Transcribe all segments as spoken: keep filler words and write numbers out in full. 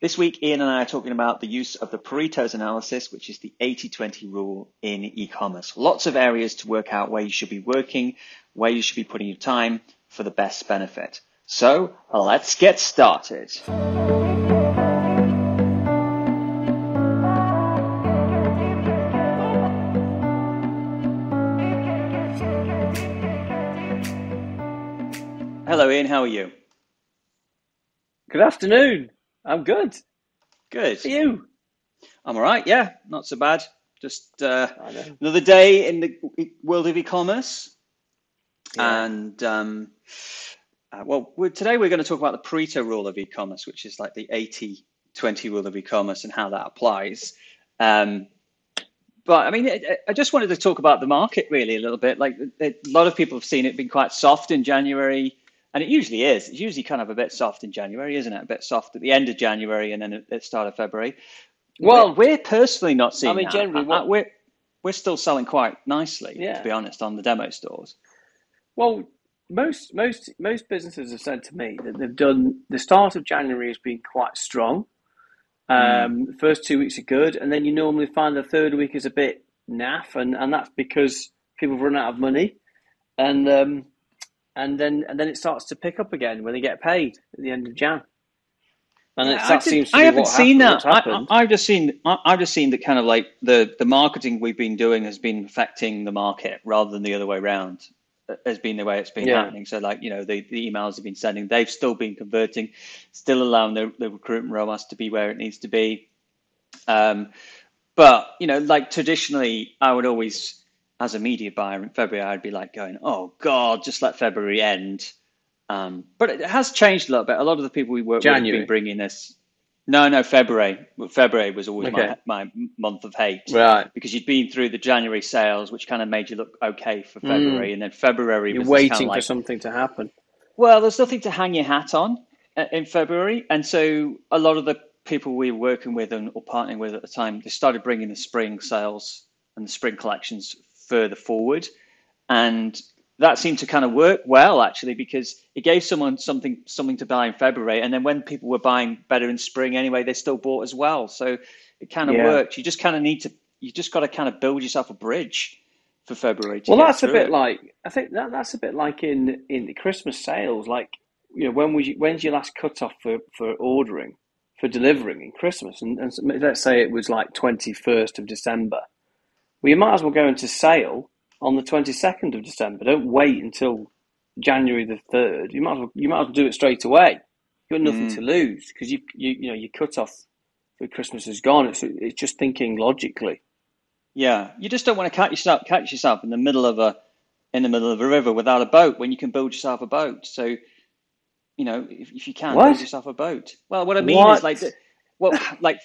This week, Ian and I are talking about the use of the Pareto's analysis, which is the eighty twenty rule in e-commerce. Lots of areas to work out where you should be working, where you should be putting your time for the best benefit. So let's get started. Hello, Ian. How are you? Good afternoon. I'm good. Good. How are you? I'm all right. Yeah, not so bad. Just uh, another day in the world of e-commerce. Yeah. And um, uh, well, we're, today we're going to talk about the Pareto rule of e-commerce, which is like the eighty twenty rule of e-commerce and how that applies. Um, but I mean, I, I just wanted to talk about the market really a little bit. Like a lot of people have seen it been quite soft in January. And it usually is. It's usually kind of a bit soft in January, isn't it? A bit soft at the end of January and then at the start of February. Well, we're, we're personally not seeing I mean, that. Generally, what, we're, we're still selling quite nicely, yeah. to be honest, on the demo stores. Well, most most most businesses have said to me that they've done, the start of January has been quite strong. Um, mm. The first two weeks are good. And then you normally find the third week is a bit naff. And, and that's because people have run out of money. And... Um, And then and then it starts to pick up again when they get paid at the end of Jan. And yeah, it, that seems to be I haven't what seen happened, that. I, I've just seen I, I've just seen that kind of like the, the marketing we've been doing has been affecting the market rather than the other way around. Has been the way it's been yeah. happening. So like, you know, the, the emails have been sending, they've still been converting, still allowing the, the recruitment R O A S to be where it needs to be. Um, but you know, like traditionally, I would always. As a media buyer in February, I'd be like going, oh, God, just let February end. Um, but it has changed a little bit. A lot of the people we work January. with have been bringing this. No, no, February. February was always okay. my, my month of hate. Right. Because you'd been through the January sales, which kind of made you look okay for February. Mm. And then February You're was waiting kind of like, for something to happen. Well, there's nothing to hang your hat on in February. And so a lot of the people we were working with and or partnering with at the time, they started bringing the spring sales and the spring collections further forward, and that seemed to kind of work well actually, because it gave someone something something to buy in February, and then when people were buying better in spring anyway, they still bought as well, so it kind of yeah. worked. You just kind of need to you just got to kind of build yourself a bridge for February to well that's a bit it. like I think that that's a bit like in in the Christmas sales, like, you know, when was you, when's your last cutoff for for ordering for delivering in Christmas, and, and let's say it was like twenty-first of December. Well, you might as well go into sale on the twenty-second of December. Don't wait until January the third. You might as well, you might as well do it straight away. You've got nothing mm. to lose, because you, you you know, your cut-off for Christmas is gone. It's, it's just thinking logically. Yeah, you just don't want to catch yourself catch yourself in the middle of a in the middle of a river without a boat when you can build yourself a boat. So, you know, if, if you can what? build yourself a boat. Well, what I mean what? is like, well, like,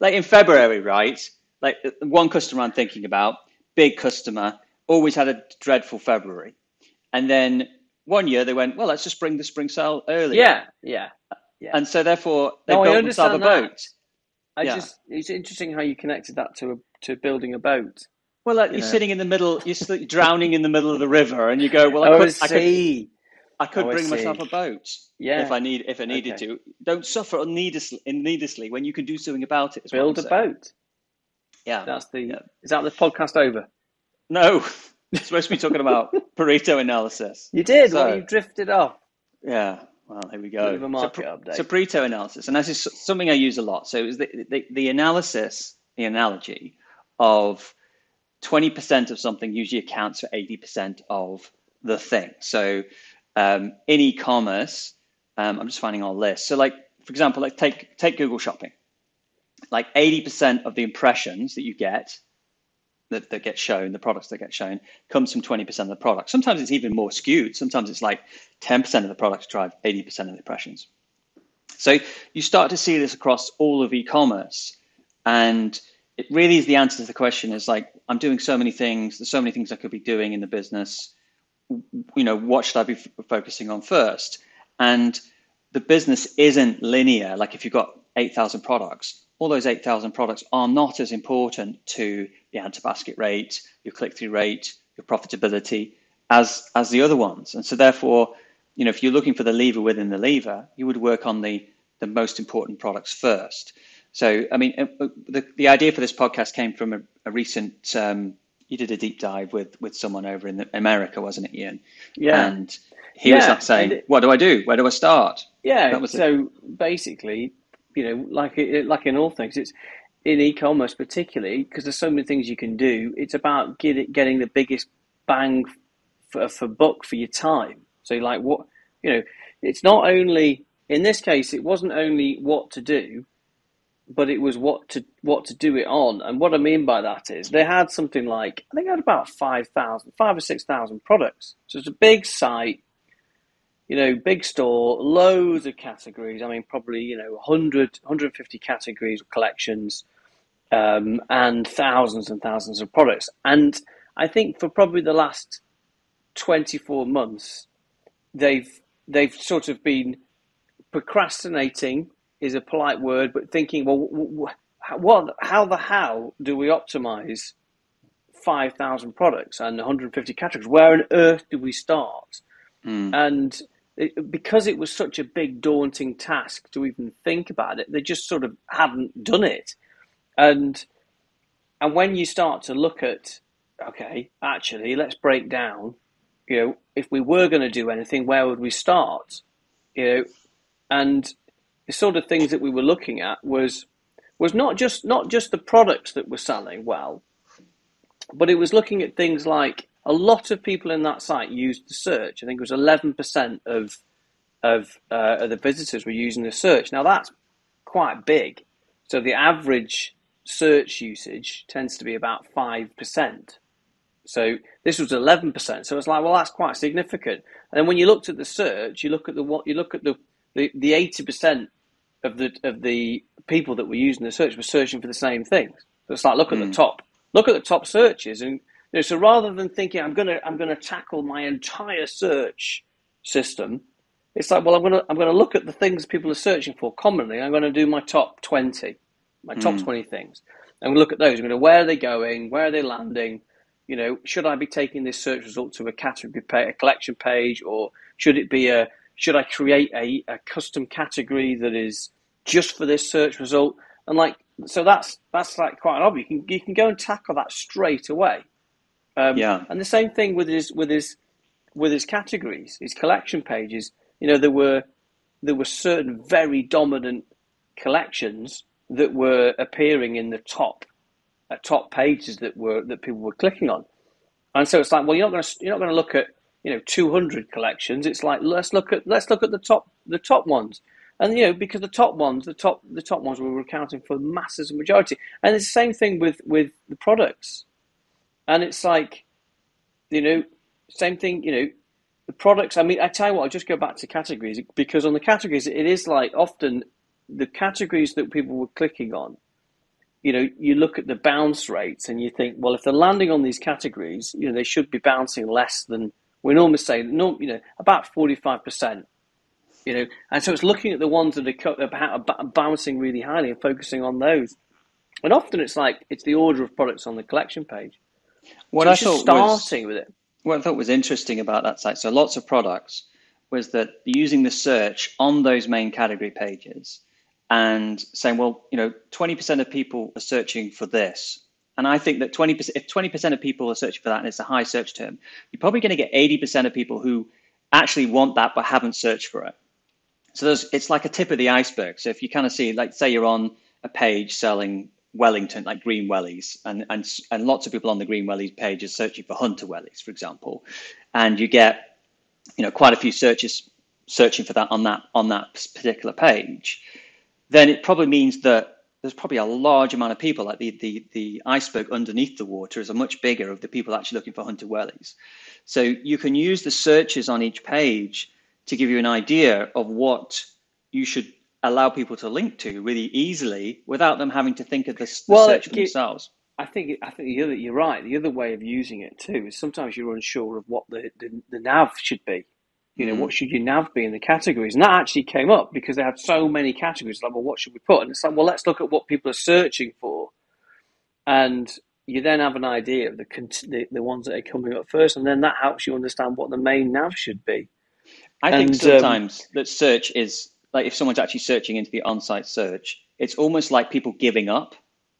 like in February, right? Like one customer I'm thinking about, big customer, always had a dreadful February. And then one year they went, well, let's just bring the spring sale earlier. Yeah, yeah. yeah. And so therefore they no, built themselves a boat. I yeah. just It's interesting how you connected that to a, to building a boat. Well, like you you're know? sitting in the middle, you're drowning in the middle of the river, and you go, well, I oh, could, I could, I could oh, bring I myself a boat yeah. if I need if I needed okay. to. Don't suffer needlessly, needlessly when you can do something about it. Build a saying. boat. Yeah, that's the. Yeah. Is that the podcast over? No, it's supposed to be talking about Pareto analysis. You did. So, well, you drifted off. Yeah. Well, here we go. A market so, update. so Pareto analysis, and this is something I use a lot. So it was the the, the analysis, the analogy of twenty percent of something usually accounts for eighty percent of the thing. So um, in e-commerce, um, I'm just finding our list. So, like for example, like take take Google Shopping. Like eighty percent of the impressions that you get, that, that get shown, the products that get shown, comes from twenty percent of the products. Sometimes it's even more skewed. Sometimes it's like ten percent of the products drive eighty percent of the impressions. So you start to see this across all of e-commerce, and it really is the answer to the question is like, I'm doing so many things. There's so many things I could be doing in the business. You know, what should I be f- focusing on first? And the business isn't linear. Like if you've got eight thousand products, all those eight thousand products are not as important to the add to basket rate, your click-through rate, your profitability as, as the other ones. And so therefore, you know, if you're looking for the lever within the lever, you would work on the, the most important products first. So, I mean, the, the idea for this podcast came from a, a recent, um, you did a deep dive with, with someone over in the, America, wasn't it, Ian? Yeah. And he yeah. was like saying, it, what do I do? Where do I start? Yeah. That was so it. Basically, you know, like it, like in all things, it's in e-commerce particularly, because there's so many things you can do. It's about get it, getting the biggest bang for, for buck for your time. So like what, you know, it's not only, in this case, it wasn't only what to do, but it was what to what to do it on. And what I mean by that is they had something like, I think they had about five thousand, five or six thousand products. So it's a big site, you know, big store, loads of categories. I mean, probably, you know, one hundred, one hundred fifty categories, collections, um, and thousands and thousands of products. And I think for probably the last twenty-four months, they've they've sort of been procrastinating is a polite word, but thinking, well, what, what, how the how do we optimize five thousand products and one hundred fifty categories? Where on earth do we start? Mm. And it, because it was such a big, daunting task to even think about it, they just sort of hadn't done it. And and when you start to look at, okay, actually, let's break down, you know, if we were going to do anything, where would we start? You know, and the sort of things that we were looking at was was not just not just the products that were selling well, but it was looking at things like a lot of people in that site used the search. I think it was eleven percent of of, uh, of the visitors were using the search. Now that's quite big. So the average search usage tends to be about five percent. So this was eleven percent. So it's like, well, that's quite significant. And then when you looked at the search, you look at the what you look at the the the eighty percent of the of the people that were using the search were searching for the same things. So it's like, look at mm. the top, look at the top searches. And you know, so rather than thinking I'm gonna I'm gonna tackle my entire search system, it's like, well, I'm gonna I'm gonna look at the things people are searching for commonly. I'm gonna do my top twenty, my top mm. twenty things. I'm gonna look at those. I'm gonna where are they going? Where are they landing? You know, should I be taking this search result to a category page, a collection page, or should it be a Should I create a, a custom category that is just for this search result? And like, so that's that's like quite an obvious. You can you can go and tackle that straight away. Um, yeah. And the same thing with his with his with his categories, his collection pages. You know, there were there were certain very dominant collections that were appearing in the top uh, top pages that were that people were clicking on. And so it's like, well, you're not going to you're not going to look at, you know, two hundred collections. It's like, let's look at let's look at the top the top ones. And you know, because the top ones the top the top ones were accounting for masses and majority. And it's the same thing with with the products. And it's like, you know, same thing, you know, the products. I mean, I tell you what, I'll just go back to categories, because on the categories, it is like often the categories that people were clicking on, you know, you look at the bounce rates and you think, well, if they're landing on these categories, you know, they should be bouncing less than we normally say, you know, about forty-five percent, you know, and so it's looking at the ones that are bouncing really highly and focusing on those. And often it's like, it's the order of products on the collection page. What so I thought starting was, with it. What I thought was interesting about that site, so lots of products, was that using the search on those main category pages and saying, well, you know, twenty percent of people are searching for this. And I think that twenty percent, if twenty percent of people are searching for that and it's a high search term, you're probably going to get eighty percent of people who actually want that but haven't searched for it. So there's, it's like a tip of the iceberg. So if you kind of see, like, say you're on a page selling Wellington, like green wellies, and, and, and lots of people on the green wellies page are searching for hunter wellies, for example, and you get, you know, quite a few searches searching for that on that on that particular page, then it probably means that there's probably a large amount of people, like the, the, the iceberg underneath the water is a much bigger of the people actually looking for hunter wellies. So you can use the searches on each page to give you an idea of what you should allow people to link to really easily without them having to think of this well, search for themselves. I think I think the other, you're right. The other way of using it too is sometimes you're unsure of what the, the, the nav should be. You know, mm. what should your nav be in the categories? And that actually came up because they had so many categories. Like, well, what should we put? And it's like, well, let's look at what people are searching for. And you then have an idea of the, the, the ones that are coming up first. And then that helps you understand what the main nav should be. I and, think sometimes um, that search is, like if someone's actually searching into the on-site search, it's almost like people giving up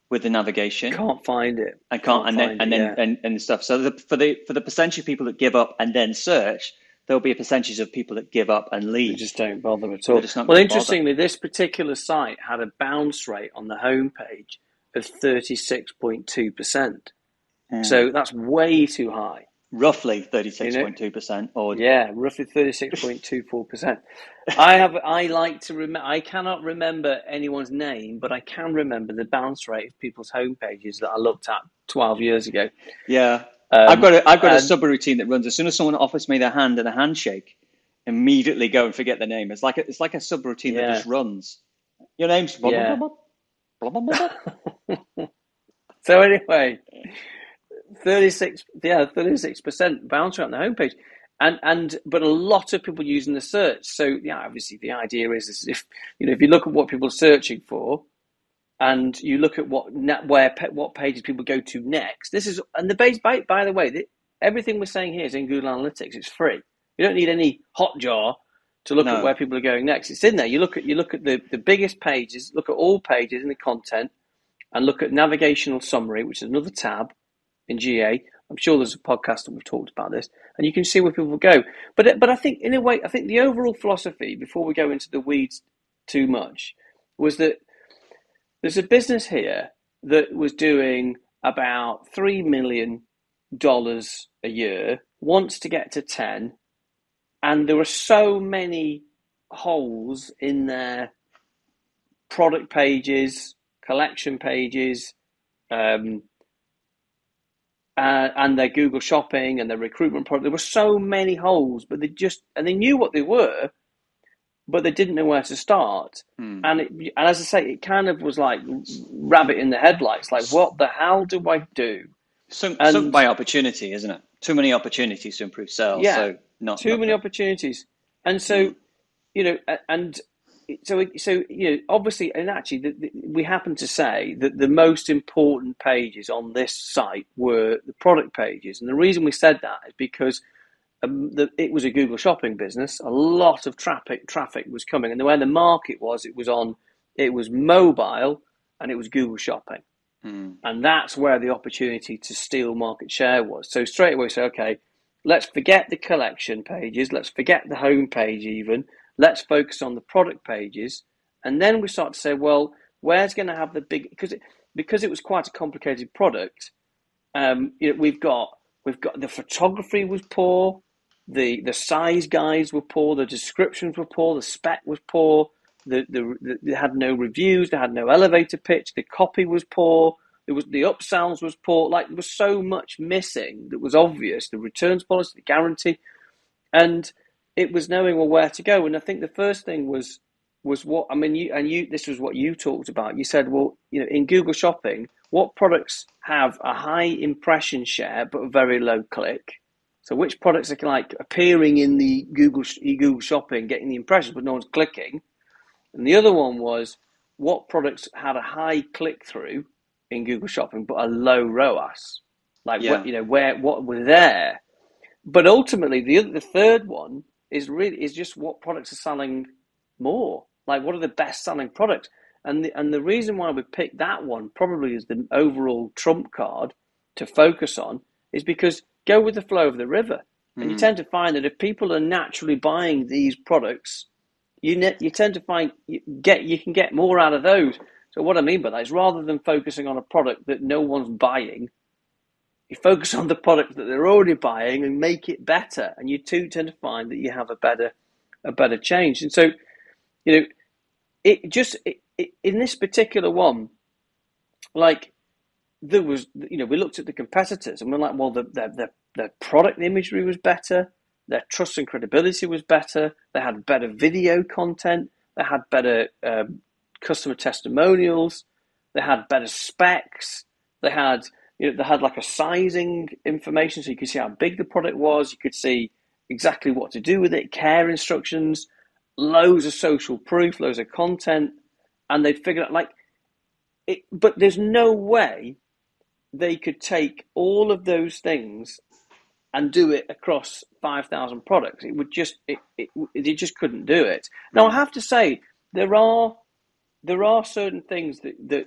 with the navigation. Can't find it. And can't, can't and then, and, then it, yeah. and, and stuff. So the, for the for the percentage of people that give up and then search, there'll be a percentage of people that give up and leave. They just don't bother at all. Well, interestingly, bother. This particular site had a bounce rate on the homepage of thirty-six point two percent. Mm. So that's way too high. Roughly thirty-six point two percent, or yeah, roughly thirty-six point two four percent. I have. I like to remember. I cannot remember anyone's name, but I can remember the bounce rate of people's homepages that I looked at twelve years ago. Yeah. Um, I've got a, I've got and, a subroutine that runs as soon as someone offers me their hand and a handshake, immediately go and forget their name. It's like a, it's like a subroutine yeah. that just runs. Your name's blah, yeah. blah, blah, blah, blah, blah, blah. So anyway, thirty-six yeah thirty-six percent bounce rate on the homepage, and and but a lot of people using the search. So yeah, obviously the idea is, is if you know if you look at what people are searching for. And you look at what net, where what pages people go to next. This is and the base by, by the way, the, everything we're saying here is in Google Analytics. It's free. You don't need any Hotjar to look no. at where people are going next. It's in there. You look at you look at the, the biggest pages. Look at all pages in the content, and look at navigational summary, which is another tab in G A. I'm sure there's a podcast that we've talked about this, and you can see where people go. But but I think in a way, I think the overall philosophy before we go into the weeds too much was that. There's a business here that was doing about three million dollars a year, wants to get to ten, and there are so many holes in their product pages, collection pages, um, uh, and their Google Shopping and their recruitment product. There were so many holes, but they just, and they knew what they were, but they didn't know where to start. Hmm. And it, and as I say, it kind of was like rabbit in the headlights, like what the hell do I do? Some, and, some by opportunity, isn't it? Too many opportunities to improve sales. Yeah, so not, too not many good. opportunities. And so, hmm. you know, and so, so you know, obviously, and actually the, the, we happen to say that the most important pages on this site were the product pages. And the reason we said that is because Um, the, it was a Google Shopping business. A lot of traffic traffic was coming, and the way the market was, it was on, it was mobile, and it was Google Shopping, mm. and that's where the opportunity to steal market share was. So straight away, say, okay, let's forget the collection pages, let's forget the home page, even let's focus on the product pages, and then we start to say, well, where's going to have the big because it, because it was quite a complicated product. Um, you know, we've got we've got the photography was poor. The the size guides were poor, the descriptions were poor, the spec was poor, the, the, the they had no reviews, they had no elevator pitch, the copy was poor, there was the upsells was poor, like there was so much missing that was obvious, the returns policy, the guarantee, and it was knowing well where to go. And I think the first thing was was what I mean you and you this was what you talked about. You said, well, you know, in Google Shopping, what products have a high impression share but a very low click? So which products are like appearing in the Google Google Shopping, getting the impressions, but no one's clicking. And the other one was what products had a high click through in Google Shopping, but a low R O A S. Like yeah. what, you know where what were there. But ultimately, the other, the third one is really is just what products are selling more. Like what are the best selling products? And the, and the reason why we picked that one probably is the overall trump card to focus on is because. Go with the flow of the river. And mm. you tend to find that if people are naturally buying these products, you ne- you tend to find you, get, you can get more out of those. So what I mean by that is rather than focusing on a product that no one's buying, you focus on the product that they're already buying and make it better. And you too tend to find that you have a better a better change. And so, you know, it just it, it, in this particular one, like, there was, you know, we looked at the competitors and we're like, well, the, the, the, their product imagery was better. Their trust and credibility was better. They had better video content. They had better um, customer testimonials. They had better specs. They had, you know, they had like a sizing information, so you could see how big the product was. You could see exactly what to do with it, care instructions, loads of social proof, loads of content, and they figured out like it. But there's no way they could take all of those things and do it across five thousand products. It would just, it, it, it just couldn't do it. Now I have to say, there are, there are certain things that, that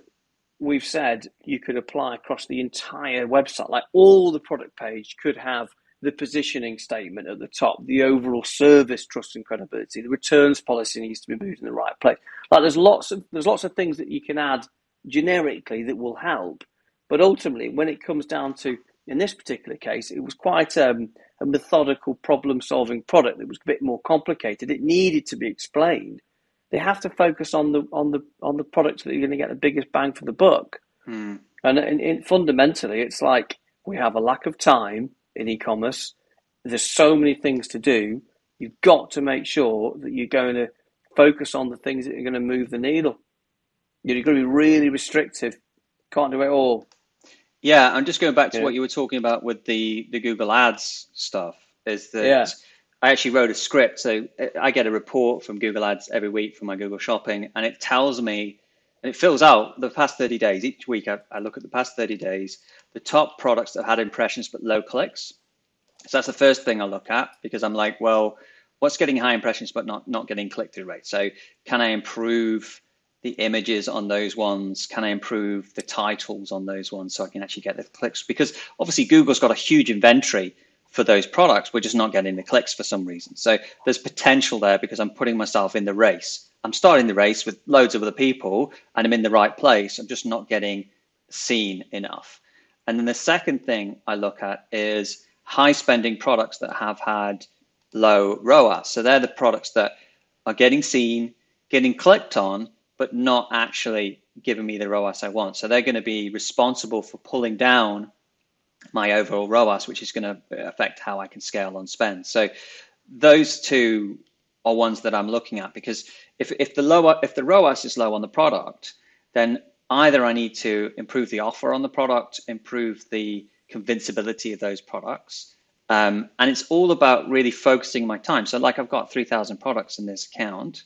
we've said you could apply across the entire website. Like all the product page could have the positioning statement at the top, the overall service, trust and credibility, the returns policy needs to be moved in the right place. Like there's lots of, there's lots of things that you can add generically that will help. But ultimately, when it comes down to, in this particular case, it was quite um, a methodical problem-solving product that was a bit more complicated. It needed to be explained. They have to focus on the on the on the products that you're going to get the biggest bang for the buck. Hmm. And, and, and fundamentally, it's like we have a lack of time in e-commerce. There's so many things to do. You've got to make sure that you're going to focus on the things that are going to move the needle. You're going to be really restrictive. Can't do it all. Yeah, I'm just going back to yeah. what you were talking about with the, the Google Ads stuff. Is that yeah. I actually wrote a script, so I get a report from Google Ads every week from my Google Shopping, and it tells me, and it fills out the past thirty days. Each week I, I look at the past thirty days, the top products that had impressions but low clicks. So that's the first thing I look at, because I'm like, well, what's getting high impressions but not, not getting click-through rates? So can I improve the images on those ones? Can I improve the titles on those ones so I can actually get the clicks? Because obviously Google's got a huge inventory for those products. We're just not getting the clicks for some reason. So there's potential there because I'm putting myself in the race. I'm starting the race with loads of other people and I'm in the right place. I'm just not getting seen enough. And then the second thing I look at is high spending products that have had low R O A S. So they're the products that are getting seen, getting clicked on, but not actually giving me the R O A S I want. So they're going to be responsible for pulling down my overall R O A S, which is going to affect how I can scale on spend. So those two are ones that I'm looking at, because if, if the lower, if the R O A S is low on the product, then either I need to improve the offer on the product, improve the convincibility of those products. Um, and it's all about really focusing my time. So like I've got three thousand products in this account.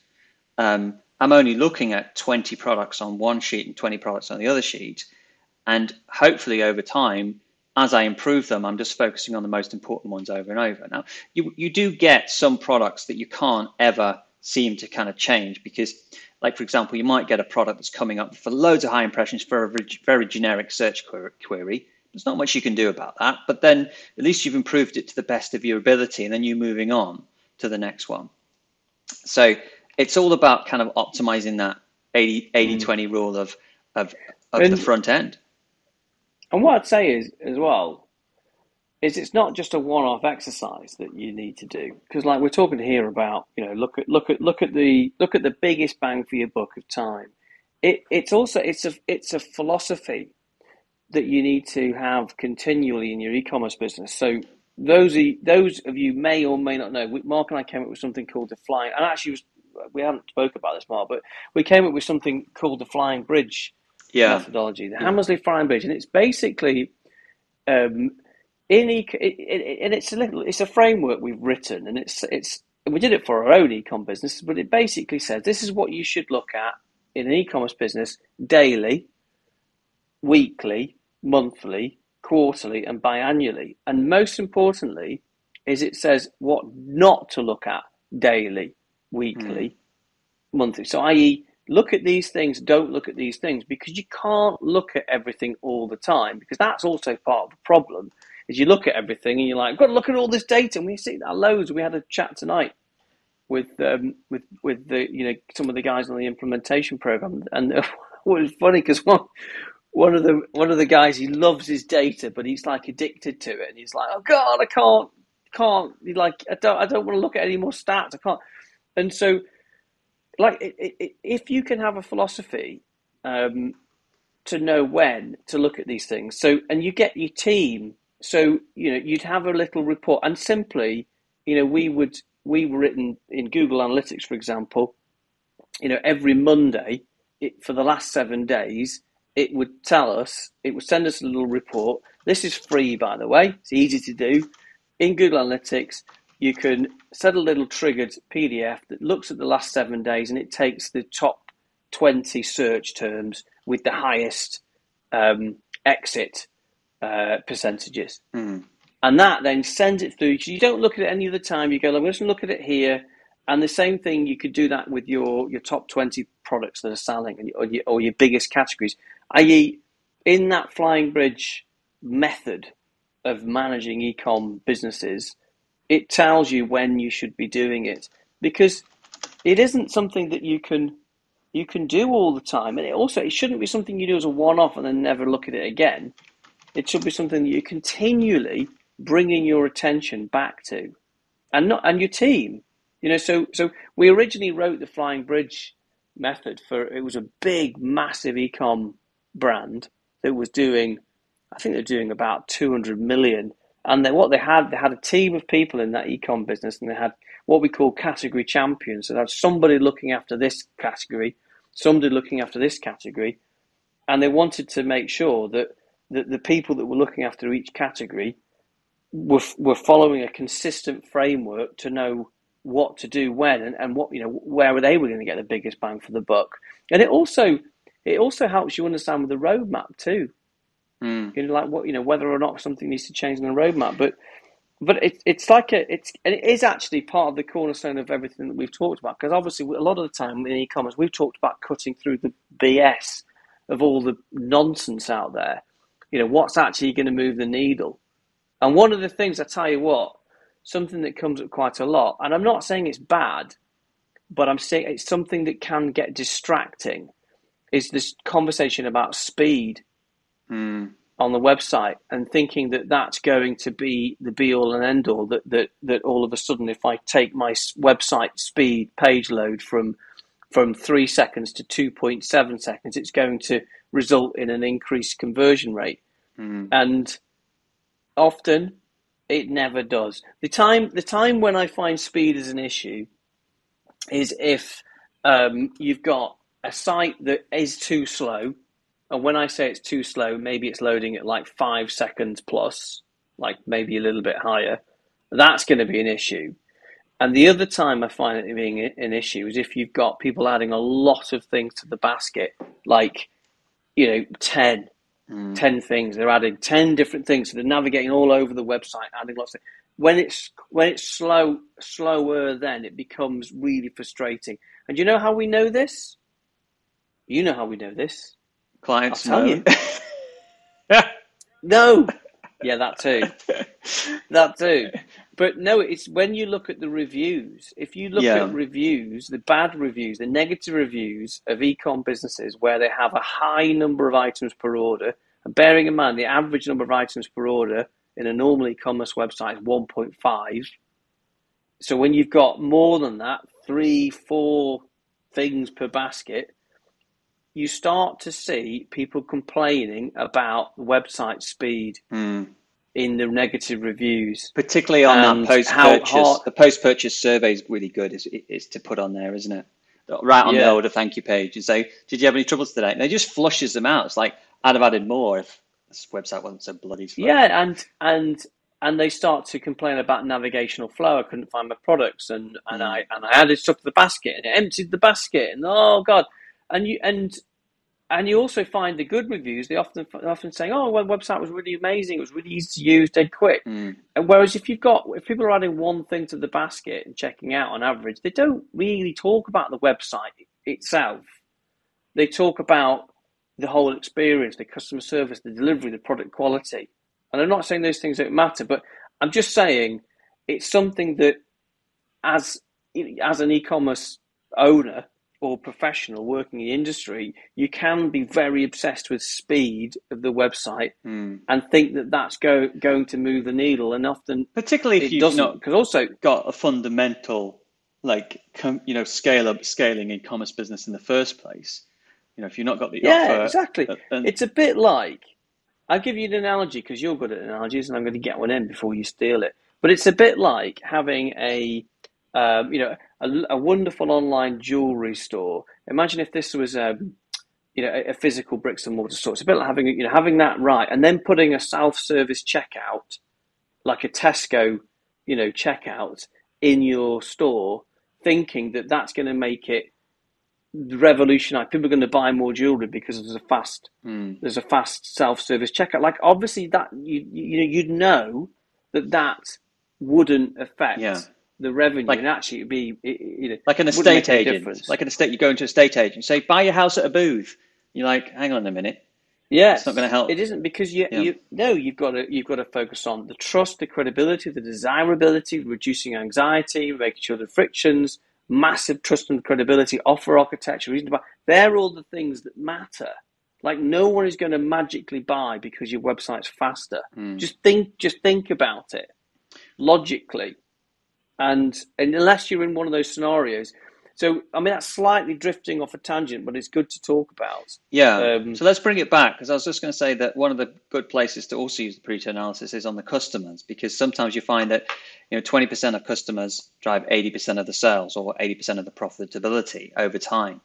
Um, I'm only looking at twenty products on one sheet and twenty products on the other sheet. And hopefully over time, as I improve them, I'm just focusing on the most important ones over and over. Now, you, you do get some products that you can't ever seem to kind of change, because like, for example, you might get a product that's coming up for loads of high impressions for a very generic search query. There's not much you can do about that, but then at least you've improved it to the best of your ability, and then you're moving on to the next one. So it's all about kind of optimizing that eighty twenty rule of of, of and, the front end. And what I'd say is, as well, is it's not just a one-off exercise that you need to do, because like we're talking here about, you know, look at look at look at the look at the biggest bang for your buck of time. It it's also it's a it's a philosophy that you need to have continually in your e-commerce business. So those those of you may or may not know, Mark and I came up with something called the Flying, and actually it was. We haven't spoke about this, Mark, but we came up with something called the Flying Bridge yeah. methodology, the yeah. Hammersley Flying Bridge, and it's basically um, in e- it, it, and it's a little, it's a framework we've written, and it's it's we did it for our own e-com business, but it basically says this is what you should look at in an e-commerce business daily, weekly, monthly, quarterly, and biannually, and most importantly, is it says what not to look at daily, weekly, mm. monthly. So that is look at these things, don't look at these things, because you can't look at everything all the time, because that's also part of the problem is you look at everything and you're like, I've got to look at all this data. And we see that loads. We had a chat tonight with um, with with the you know some of the guys on the implementation program, and it was funny because one one of the one of the guys, he loves his data, but he's like addicted to it, and he's like, oh God, I can't can't he like I don't I don't want to look at any more stats. I can't. And so, like, it, it, if you can have a philosophy um, to know when to look at these things, so and you get your team, so you know you'd have a little report, and simply, you know, we would we were written in Google Analytics, for example, you know, every Monday it, for the last seven days, it would tell us, it would send us a little report. This is free, by the way. It's easy to do. In Google Analytics, you can set a little triggered P D F that looks at the last seven days and it takes the top twenty search terms with the highest um, exit uh, percentages. Mm. And that then sends it through. You don't look at it any other time. You go, I'm just going to look at it here. And the same thing, you could do that with your, your top twenty products that are selling, and or your, or your biggest categories, that is in that Flying Bridge method of managing e-com businesses, it tells you when you should be doing it, because it isn't something that you can you can do all the time. And it also, it shouldn't be something you do as a one-off and then never look at it again. It should be something that you're continually bringing your attention back to, and not and your team. You know, so so we originally wrote the Flying Bridge method for, it was a big, massive e-com brand that was doing, I think they're doing about two hundred million. And they, what they had, they had a team of people in that e-com business, and they had what we call category champions. So they had somebody looking after this category, somebody looking after this category. And they wanted to make sure that, that the people that were looking after each category were were following a consistent framework to know what to do when, and, and what, you know, where they were going to get the biggest bang for the buck. And it also, it also helps you understand with the roadmap too. Mm. You know, like what, you know, whether or not something needs to change in the roadmap. But but it, it's like a, it's, and it is actually part of the cornerstone of everything that we've talked about, because obviously a lot of the time in e-commerce, we've talked about cutting through the B S of all the nonsense out there. You know, what's actually going to move the needle? And one of the things, I tell you what, something that comes up quite a lot, and I'm not saying it's bad, but I'm saying it's something that can get distracting, is this conversation about speed mm. on the website, and thinking that that's going to be the be-all and end-all, that, that that all of a sudden, if I take my website speed page load from from three seconds to two point seven seconds, it's going to result in an increased conversion rate. Mm. And often, it never does. The time the time when I find speed is an issue is if um, you've got a site that is too slow. And when I say it's too slow, maybe it's loading at like five seconds plus, like maybe a little bit higher. That's going to be an issue. And the other time I find it being an issue is if you've got people adding a lot of things to the basket, like, you know, ten. Mm. ten things. They're adding ten different things. So they're navigating all over the website, adding lots of things. When it's, when it's slow, slower, then it becomes really frustrating. And you know how we know this? You know how we know this. Clients I'll tell know. You. No. Yeah, that too. That too. But no, it's when you look at the reviews. If you look yeah. at reviews, the bad reviews, the negative reviews of e-com businesses where they have a high number of items per order, and bearing in mind the average number of items per order in a normal e-commerce website is one point five. So when you've got more than that, three, four things per basket, you start to see people complaining about website speed. Mm. In the negative reviews, particularly on and that post-purchase, hard... the post-purchase survey is really good. Is is to put on there, isn't it? Right on yeah. the order thank you page, and say, "Did you have any troubles today?" And it just flushes them out. It's like, I'd have added more if this website wasn't so bloody slow. Yeah, and and and they start to complain about navigational flow. I couldn't find my products, and and I and I added stuff to the basket, and it emptied the basket, and oh god, and you and. And you also find the good reviews. They often often saying, "Oh, well, the website was really amazing. It was really easy to use, dead quick." Mm. And whereas if you've got if people are adding one thing to the basket and checking out on average, they don't really talk about the website itself. They talk about the whole experience, the customer service, the delivery, the product quality. And I'm not saying those things don't matter, but I'm just saying it's something that, as as an e-commerce owner or professional working in the industry, you can be very obsessed with speed of the website mm. and think that that's go, going to move the needle. And often, particularly if it you've not, because also got a fundamental, like com, you know, scale up scaling e-commerce business in the first place. You know, if you've not got the yeah, offer, exactly. And it's a bit like, I'll give you an analogy because you're good at analogies, and I'm going to get one in before you steal it. But it's a bit like having a um, you know, a, a wonderful online jewelry store. Imagine if this was a, you know, a, a physical bricks and mortar store. It's a bit like having, you know, having that right, and then putting a self-service checkout, like a Tesco, you know, checkout in your store, thinking that that's going to make it revolutionise. People are going to buy more jewellery because there's a fast, mm. there's a fast self-service checkout. Like obviously that you you know you'd know that that wouldn't affect yeah. the revenue, like, and actually it'd be it, you know like an estate agent, like an estate. You go into a estate agent and say buy your house at a booth. You're like, hang on a minute. Yeah, it's not going to help. It isn't, because you, yeah. you no, you've got to you've got to focus on the trust, the credibility, the desirability, reducing anxiety, making sure the frictions, massive trust and credibility, offer architecture, reason to buy. They're all the things that matter. Like no one is going to magically buy because your website's faster. Mm. Just think, just think about it logically, and, and unless you're in one of those scenarios. So, I mean, that's slightly drifting off a tangent, but it's good to talk about. Yeah. Um, so let's bring it back, because I was just going to say that one of the good places to also use the Pareto analysis is on the customers, because sometimes you find that, you know, twenty percent of customers drive eighty percent of the sales or eighty percent of the profitability over time.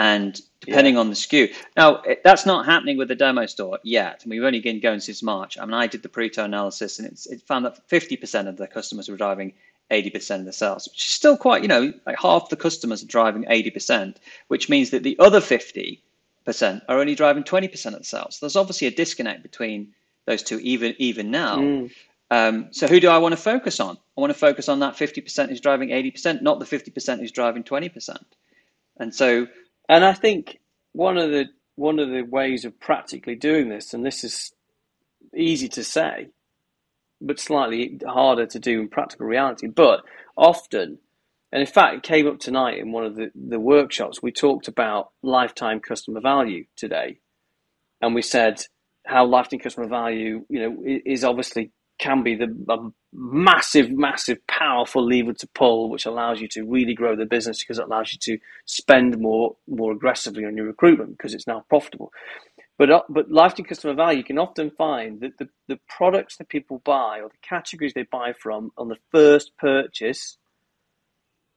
And depending yeah. on the S K U. Now, that's not happening with the demo store yet. And we've only been going since March. I mean, I did the Pareto analysis, and it's, it found that fifty percent of the customers were driving eighty percent of the sales, which is still quite, you know, like half the customers are driving eighty percent, which means that the other fifty percent are only driving twenty percent of the sales. So there's obviously a disconnect between those two, even even now. Mm. Um, so who do I want to focus on? I want to focus on that fifty percent who's driving eighty percent, not the fifty percent who's driving twenty percent. And so, and I think one of the one of the ways of practically doing this, and this is easy to say, but slightly harder to do in practical reality. But often, and in fact, it came up tonight in one of the, the workshops, we talked about lifetime customer value today. And we said how lifetime customer value, you know, is obviously can be the a massive, massive, powerful lever to pull, which allows you to really grow the business, because it allows you to spend more, more aggressively on your recruitment because it's now profitable. But but lifetime customer value, you can often find that the, the products that people buy or the categories they buy from on the first purchase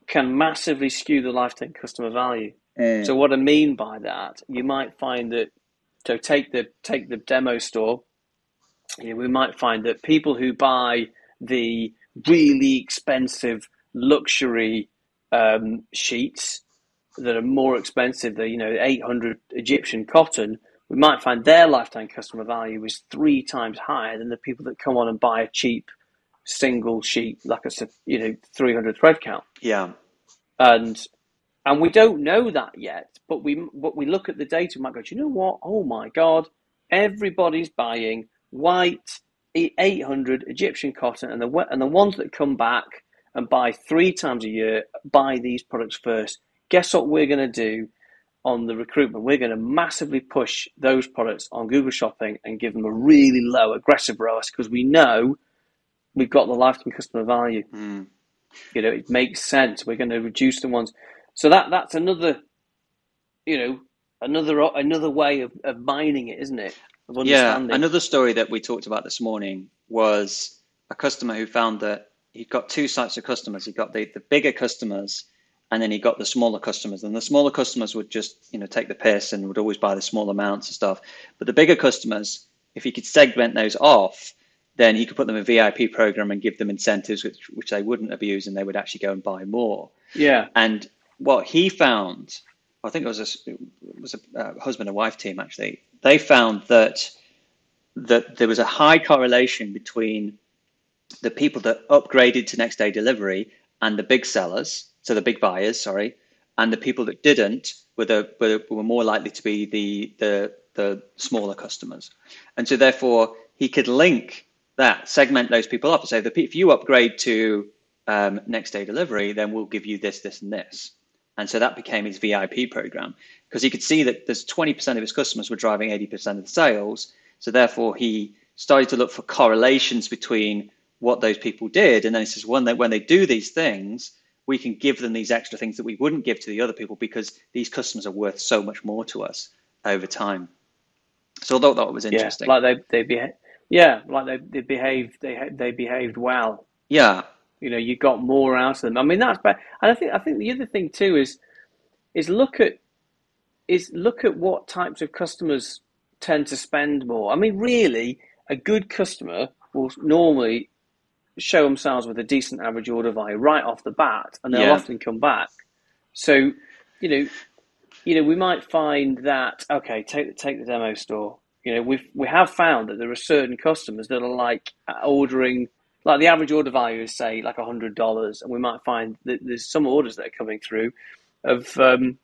can massively skew the lifetime customer value. Mm. So what I mean by that, you might find that, so take the take the demo store, you know, we might find that people who buy the really expensive luxury um, sheets that are more expensive, the you know eight hundred Egyptian cotton, we might find their lifetime customer value is three times higher than the people that come on and buy a cheap single sheet, like I said, you know, three hundred thread count. Yeah. And and we don't know that yet, but we but we look at the data, we might go, do you know what? Oh my God, everybody's buying white eight hundred Egyptian cotton, and the and the ones that come back and buy three times a year buy these products first. Guess what we're going to do? On the recruitment, we're going to massively push those products on Google Shopping and give them a really low aggressive R O A S, because we know we've got the lifetime customer value. Mm. You know, it makes sense. We're going to reduce the ones. So that that's another, you know, another another way of, of mining it, isn't it? Of understanding. Yeah. Another story that we talked about this morning was a customer who found that he'd got two types of customers. He got the, the bigger customers, and then he got the smaller customers, and the smaller customers would just, you know, take the piss and would always buy the small amounts and stuff. But the bigger customers, if he could segment those off, then he could put them in a V I P program and give them incentives, which, which they wouldn't abuse, and they would actually go and buy more. Yeah. And what he found, I think it was a, it was a uh, husband and wife team actually, they found that that there was a high correlation between the people that upgraded to next day delivery and the big sellers. So the big buyers, sorry, and the people that didn't were the were, were more likely to be the, the the smaller customers, and so therefore he could link that, segment those people up, and say the if you upgrade to um, next day delivery, then we'll give you this, this, and this, and so that became his V I P program, because he could see that there's twenty percent of his customers were driving eighty percent of the sales, so therefore he started to look for correlations between what those people did, and then he says when they when they do these things, we can give them these extra things that we wouldn't give to the other people, because these customers are worth so much more to us over time. So I thought that was interesting. Yeah, like they, they beha- yeah, like they, they behaved, they, they behaved well. Yeah, you know, you got more out of them. I mean, that's bad. And I think I think the other thing too is is look at is look at what types of customers tend to spend more. I mean, really, a good customer will normally show themselves with a decent average order value right off the bat, and they'll yeah. often come back. So, you know, you know, we might find that okay, take take the demo store. You know, we've we have found that there are certain customers that are like ordering, like the average order value is say like a hundred dollars, and we might find that there's some orders that are coming through of um,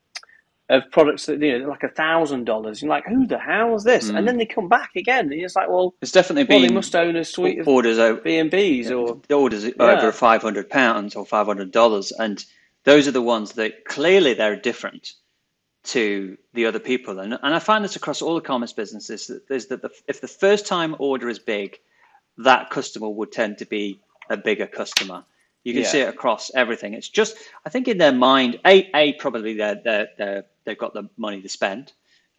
of products that, you know, like a thousand dollars. You're like, who the hell is this? Mm. And then they come back again. And it's like, well, it's definitely well, been they must own a suite of orders over B and B's or orders yeah. over five hundred pounds or five hundred dollars, and those are the ones that clearly they're different to the other people. And and I find this across all e-commerce businesses, that there's that the, if the first time order is big, that customer would tend to be a bigger customer. You can yeah. see it across everything. It's just, I think in their mind, A, a probably they're, they're, they're, they've got the money to spend.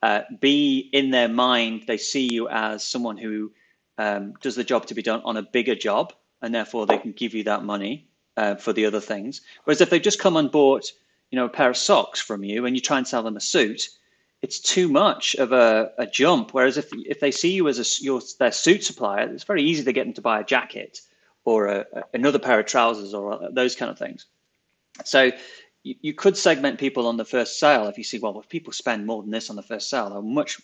Uh, B, in their mind, they see you as someone who um, does the job to be done on a bigger job, and therefore they can give you that money uh, for the other things. Whereas if they've just come and bought, you know, a pair of socks from you and you try and sell them a suit, it's too much of a, a jump. Whereas if if they see you as a, your, their suit supplier, it's very easy to get them to buy a jacket or a, a, another pair of trousers or those kind of things. So you, you could segment people on the first sale. If you see, well, if people spend more than this on the first sale, they're much,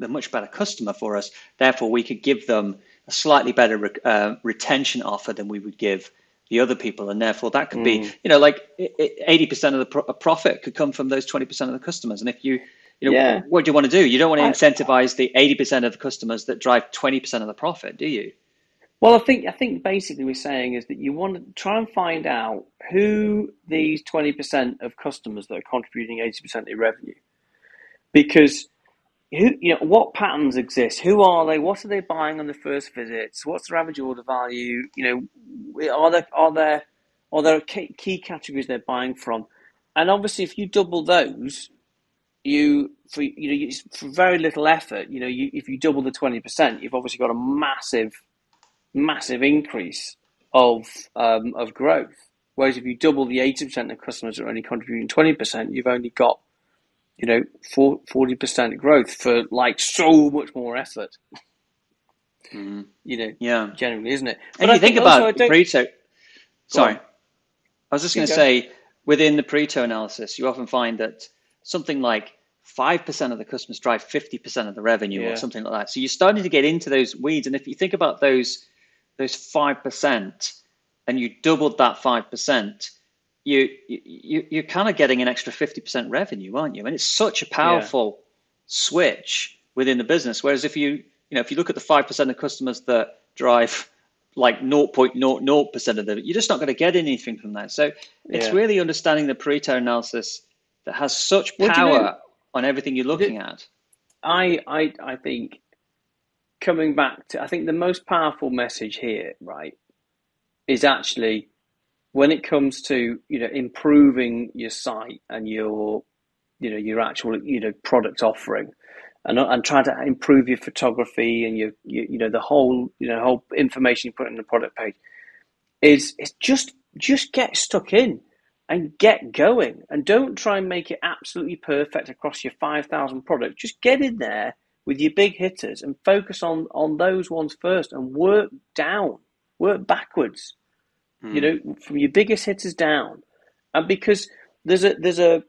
they're much better customer for us. Therefore, we could give them a slightly better re, uh, retention offer than we would give the other people. And therefore, that could mm. be, you know, like eighty percent of the pro- profit could come from those twenty percent of the customers. And if you... You know, yeah. what do you want to do? You don't want to incentivize the eighty percent of the customers that drive twenty percent of the profit, do you? Well, I think I think basically we're saying is that you want to try and find out who these twenty percent of customers that are contributing eighty percent of your revenue. Because, who, you know, what patterns exist? Who are they? What are they buying on the first visits? What's their average order value? You know, are there, are there, are there key categories they're buying from? And obviously, if you double those... You for you know for very little effort, you know, you, if you double the twenty percent, you've obviously got a massive, massive increase of um, of growth. Whereas if you double the eighty percent of customers that are only contributing twenty percent, you've only got, you know, forty percent growth for like so much more effort. Mm-hmm. You know, yeah, generally, isn't it? But and I you think, think about Pareto. Sorry, on. I was just going to say within the Pareto analysis, you often find that something like five percent of the customers drive fifty percent of the revenue yeah. or something like that. So you're starting to get into those weeds. And if you think about those those five percent and you doubled that five percent, you, you, you're kind of getting an extra fifty percent revenue, aren't you? And it's such a powerful yeah. switch within the business. Whereas if you, you know, if you look at the five percent of customers that drive like zero point zero zero percent of the, you're just not going to get anything from that. So it's yeah. really understanding the Pareto analysis that has such power well, you know, on everything you're looking the, at. I, I I think coming back to, I think the most powerful message here, right, is actually when it comes to, you know, improving your site and your, you know, your actual, you know, product offering and and trying to improve your photography and your, your you know, the whole, you know, whole information you put on the product page is, is just just get stuck in. And get going, and don't try and make it absolutely perfect across your five thousand products. Just get in there with your big hitters and focus on, on those ones first and work down, work backwards, mm. you know, from your biggest hitters down. And because there's a, there's a,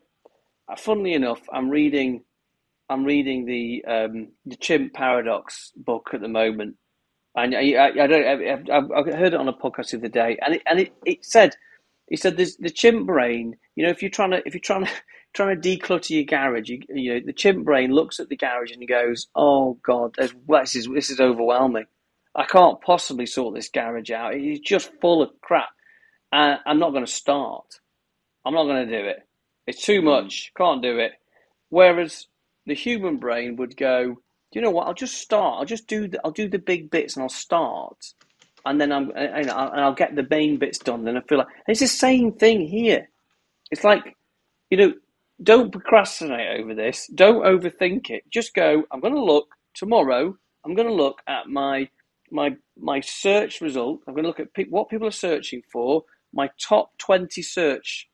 funnily enough, I'm reading, I'm reading the, um, the Chimp Paradox book at the moment. And I, I, I don't, I, I heard it on a podcast the other day and it, and it, it said, He said, "There's the chimp brain. You know, if you're trying to, if you're trying to, trying to declutter your garage, you, you know, the chimp brain looks at the garage and goes, oh God, this is this is overwhelming. I can't possibly sort this garage out. It's just full of crap. Uh, I'm not going to start. I'm not going to do it. It's too much. Can't do it." Whereas the human brain would go, "You know what? I'll just start. I'll just do. The, I'll do the big bits and I'll start." And then I'm, and I'll get the main bits done. Then I feel like it's the same thing here. It's like, you know, don't procrastinate over this. Don't overthink it. Just go. I'm going to look tomorrow. I'm going to look at my my my search result. I'm going to look at pe- what people are searching for. my top twenty search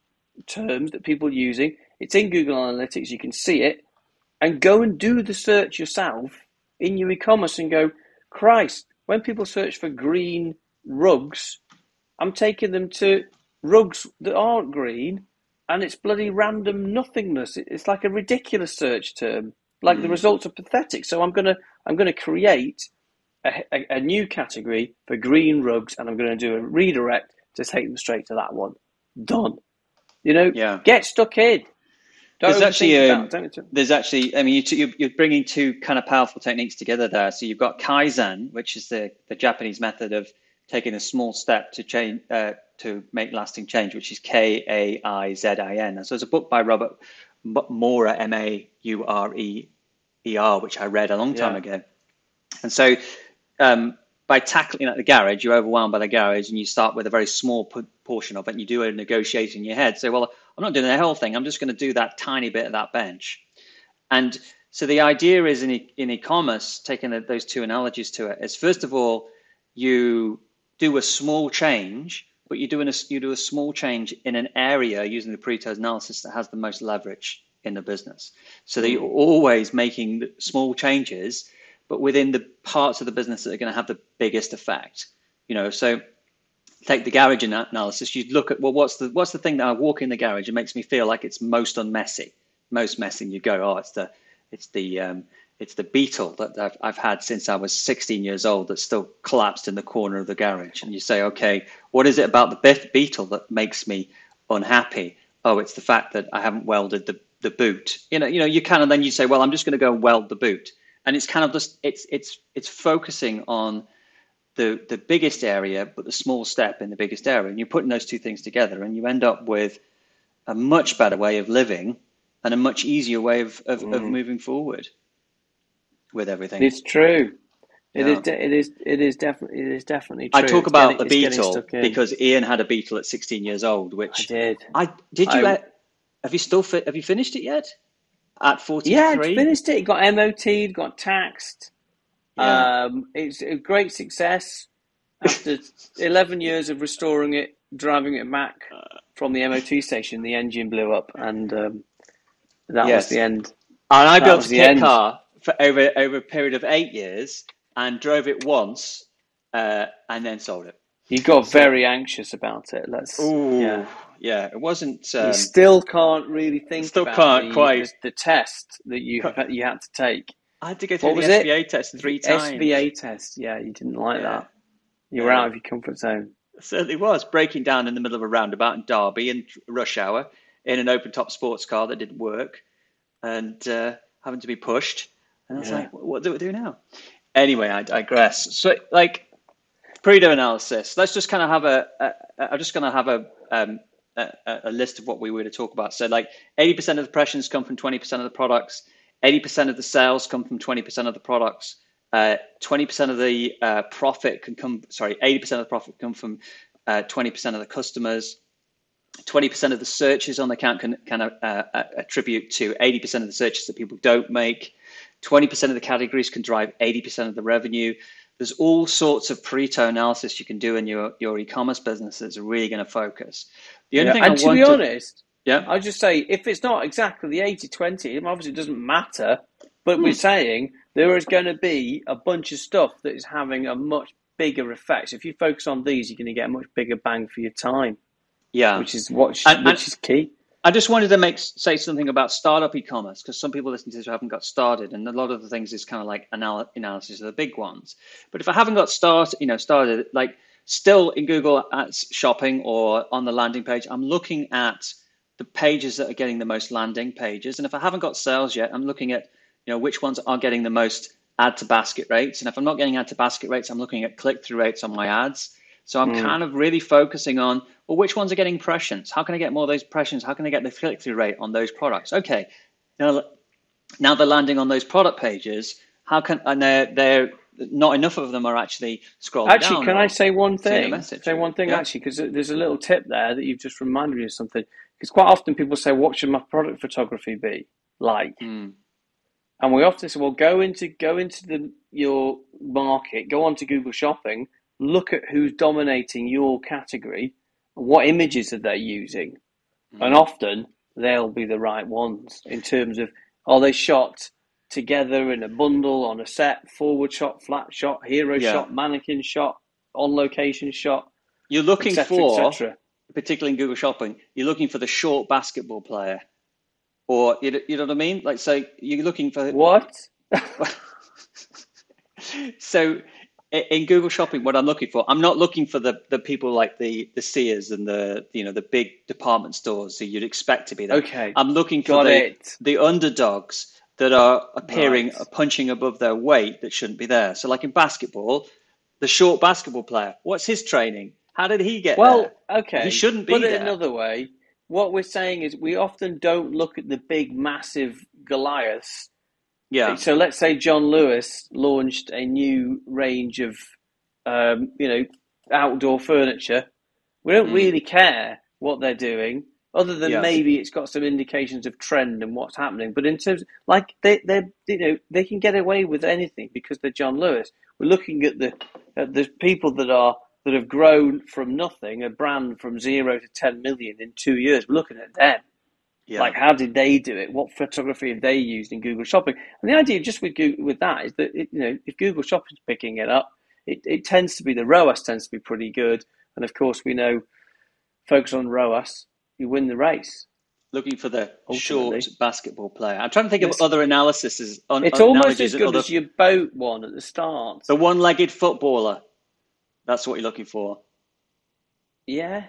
terms that people are using. It's in Google Analytics, you can see it, and go and do the search yourself in your e-commerce and go, Christ, when people search for green rugs, I'm taking them to rugs that aren't green, and it's bloody random nothingness. It's like a ridiculous search term. Like, mm. the results are pathetic. So I'm gonna I'm gonna create a, a, a new category for green rugs, and I'm gonna do a redirect to take them straight to that one. Done. You know, yeah. Get stuck in. Don't there's actually a, Don't there's actually I mean you t- you're bringing two kind of powerful techniques together there. So you've got Kaizen, which is the, the Japanese method of taking a small step to change uh, to make lasting change, which is K A I Z I N. And so it's a book by Robert Maurer, M A U R E E R, which I read a long time yeah. ago. And so um, by tackling at the garage, you're overwhelmed by the garage, and you start with a very small p- portion of it, and you do a negotiation in your head. So, well, I'm not doing the whole thing. I'm just going to do that tiny bit of that bench. And so the idea is in, e- in e-commerce, taking the, those two analogies to it, is first of all, you do a small change, but you do, an, you do a small change in an area using the Pareto analysis that has the most leverage in the business. So that you're always making small changes, but within the parts of the business that are going to have the biggest effect. You know, so take the garage analysis. You look at, well, what's the what's the thing that I walk in the garage and makes me feel like it's most unmessy, most messy. And you go, oh, it's the it's the um, it's the beetle that I've, I've had since I was sixteen years old that's still collapsed in the corner of the garage. And you say, okay, what is it about the beetle that makes me unhappy? Oh, it's the fact that I haven't welded the, the boot. You know, you know, you kind of then you say, well, I'm just going to go weld the boot. And it's kind of just it's it's it's focusing on the the biggest area, but the small step in the biggest area. And you're putting those two things together, and you end up with a much better way of living and a much easier way of of, mm. of moving forward. With everything, it's true. It yeah. is. De- it is. It is definitely. It is definitely true. I talk about it's getting, the beetle because Ian had a beetle at sixteen years old. Which I did. I did you? I, let, have you still? Fi- have you finished it yet? At forty-three. Yeah, I finished it. It got M O T'd. Got taxed. Yeah. Um, it's a great success. After eleven years of restoring it, driving it back from the M O T station, the engine blew up, and um, that yes. was the end. And I that built a kit end. car. For over over a period of eight years, and drove it once, uh, and then sold it. You got so, very anxious about it. Let's. Ooh, yeah, yeah. It wasn't. Um, you still can't really think. Still about can't the, quite the test that you you had to take. I had to go through what the S B A it? test three times. S B A test. Yeah, you didn't like yeah. that. You were yeah. out of your comfort zone. It certainly was breaking down in the middle of a roundabout in Derby in rush hour in an open top sports car that didn't work, and uh, having to be pushed. And I was yeah. like, what do we do now? Anyway, I digress. So, like, Pareto analysis. Let's just kind of have a, a I'm just going to have a, um, a a list of what we were to talk about. So, like, eighty percent of the impressions come from twenty percent of the products. eighty percent of the sales come from twenty percent of the products. Uh, twenty percent of the uh, profit can come, sorry, eighty percent of the profit come from uh, twenty percent of the customers. twenty percent of the searches on the account can, can uh, attribute to eighty percent of the searches that people don't make. twenty percent of the categories can drive eighty percent of the revenue. There's all sorts of Pareto analysis you can do in your, your e-commerce business that's really going to focus. The only yeah, thing and I to want be to, honest, yeah, I'll just say if it's not exactly the eighty twenty, obviously it doesn't matter. But hmm. we're saying there is going to be a bunch of stuff that is having a much bigger effect. So if you focus on these, you're going to get a much bigger bang for your time. Yeah, which is what and, which and, is key. I just wanted to make say something about startup e-commerce because some people listening to this haven't got started, and a lot of the things is kind of like anal- analysis of the big ones. But if I haven't got start, you know, started, like still in Google Shopping or on the landing page, I'm looking at the pages that are getting the most landing pages, and if I haven't got sales yet, I'm looking at you know which ones are getting the most add to basket rates, and if I'm not getting add to basket rates, I'm looking at click through rates on my ads. So I'm mm. kind of really focusing on, well, which ones are getting impressions? How can I get more of those impressions? How can I get the click-through rate on those products? Okay, now now they're landing on those product pages. How can and they're they're not enough of them are actually scrolling actually, down. Actually, can I say one thing? Say one thing yeah. actually, because there's a little tip there that you've just reminded me of something. Because quite often people say, what should my product photography be like? Mm. And we often say, well, go into go into the your market, go onto Google Shopping. Look at who's dominating your category what images are they using? Mm-hmm. And often they'll be the right ones in terms of, are they shot together in a bundle on a set, forward shot, flat shot, hero yeah. shot, mannequin shot, on location shot. You're looking et cetera, for, et cetera. Particularly in Google Shopping, you're looking for the short basketball player. Or, you know, you know what I mean? Like, so you're looking for... What? So in Google Shopping, what I'm looking for, I'm not looking for the, the people like the, the Sears and the, you know, the big department stores that you'd expect to be there. Okay. I'm looking for the, the underdogs that are appearing, right. punching above their weight that shouldn't be there. So like in basketball, the short basketball player, what's his training? How did he get well, there? Well, okay. He shouldn't be there. Put it another way. What we're saying is we often don't look at the big, massive Goliaths. Yeah. So let's say John Lewis launched a new range of, um, you know, outdoor furniture. We don't mm. really care what they're doing, other than yeah. maybe it's got some indications of trend and what's happening. But in terms, like they, they, you know, they can get away with anything because they're John Lewis. We're looking at the at the people that are. that have grown from nothing, a brand from zero to ten million in two years. We're looking at them. Yeah. Like, how did they do it? What photography have they used in Google Shopping? And the idea just with Google, with that is that, it, you know, if Google Shopping's picking it up, it, it tends to be, the R O A S tends to be pretty good. And of course, we know, focus on R O A S, you win the race. Looking for the ultimately. Short basketball player. I'm trying to think of it's, other analyses. On, it's almost as good other, as your boat one at the start. The one-legged footballer. That's what you're looking for. Yeah.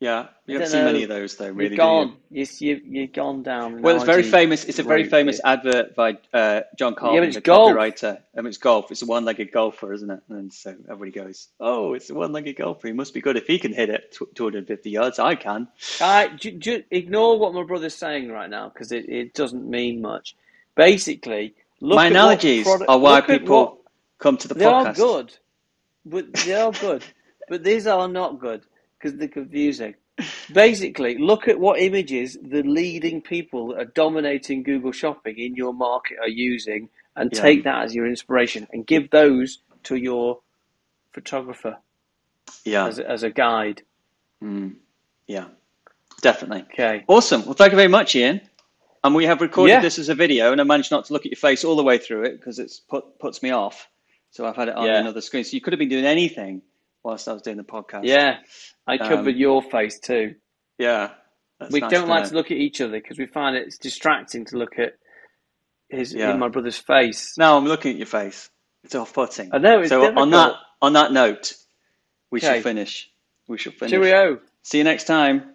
Yeah. You haven't seen many of those, though, really. You've gone, you? you, you've gone down. Well, it's very famous. It's a very famous advert by uh, John Carlton, yeah, the golf. copywriter. Um, it's golf. It's a one-legged golfer, isn't it? And so everybody goes, oh, it's a one-legged golfer. He must be good. If he can hit it two hundred fifty yards, I can. Uh, do, do, ignore what my brother's saying right now, because it, it doesn't mean much. Basically, look my at analogies what product, are why people what, come to the they podcast. They are good. But they are good, but these are not good because they're confusing. Basically, look at what images the leading people that are dominating Google Shopping in your market are using, and yeah. take that as your inspiration and give those to your photographer yeah. as, as a guide. Mm. Yeah, definitely. Okay. Awesome. Well, thank you very much, Ian. And we have recorded yeah. this as a video, and I managed not to look at your face all the way through it because it put, puts me off. So I've had it on yeah. another screen. So you could have been doing anything whilst I was doing the podcast. Yeah, I covered um, your face too. Yeah. We nice don't to like know. to look at each other because we find it's distracting to look at his yeah. my brother's face. No, I'm looking at your face. It's off-putting. I know, it's so difficult. on that on that note, we okay. should finish. We should finish. Cheerio. See you next time.